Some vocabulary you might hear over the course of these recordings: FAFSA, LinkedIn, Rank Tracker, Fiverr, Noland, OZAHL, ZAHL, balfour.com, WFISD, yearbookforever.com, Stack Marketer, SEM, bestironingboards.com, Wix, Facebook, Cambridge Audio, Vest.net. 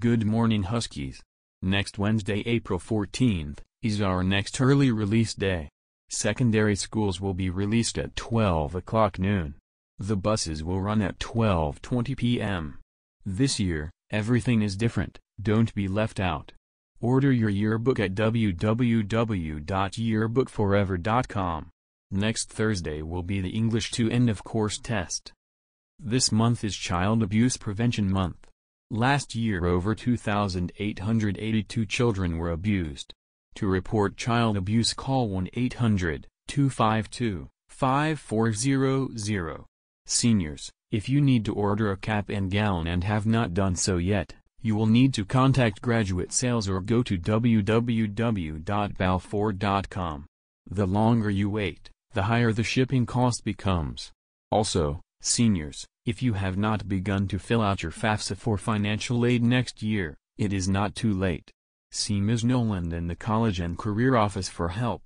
Good morning, Huskies. Next Wednesday, April 14th, is our next early release day. Secondary schools will be released at 12 o'clock noon. The buses will run at 12:20 p.m. This year, everything is different, don't be left out. Order your yearbook at www.yearbookforever.com. Next Thursday will be the English 2 end-of-course test. This month is Child Abuse Prevention Month. Last year over 2,882 children were abused. To report child abuse, call 1-800-252-5400. Seniors, if you need to order a cap and gown and have not done so yet, you will need to contact graduate sales or go to www.balfour.com. The longer you wait, the higher the shipping cost becomes. Also, seniors, if you have not begun to fill out your FAFSA for financial aid next year, it is not too late. See Ms. Noland in the College and Career Office for help.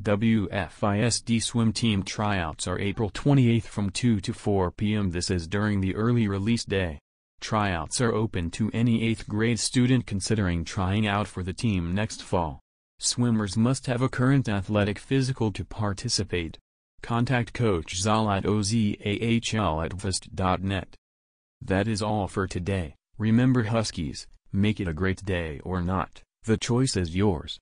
WFISD swim team tryouts are April 28th from 2 to 4 p.m. This is during the early release day. Tryouts are open to any 8th grade student considering trying out for the team next fall. Swimmers must have a current athletic physical to participate. Contact Coach ZAHL at OZAHL at Vest.net. That is all for today. Remember, Huskies, make it a great day or not, the choice is yours.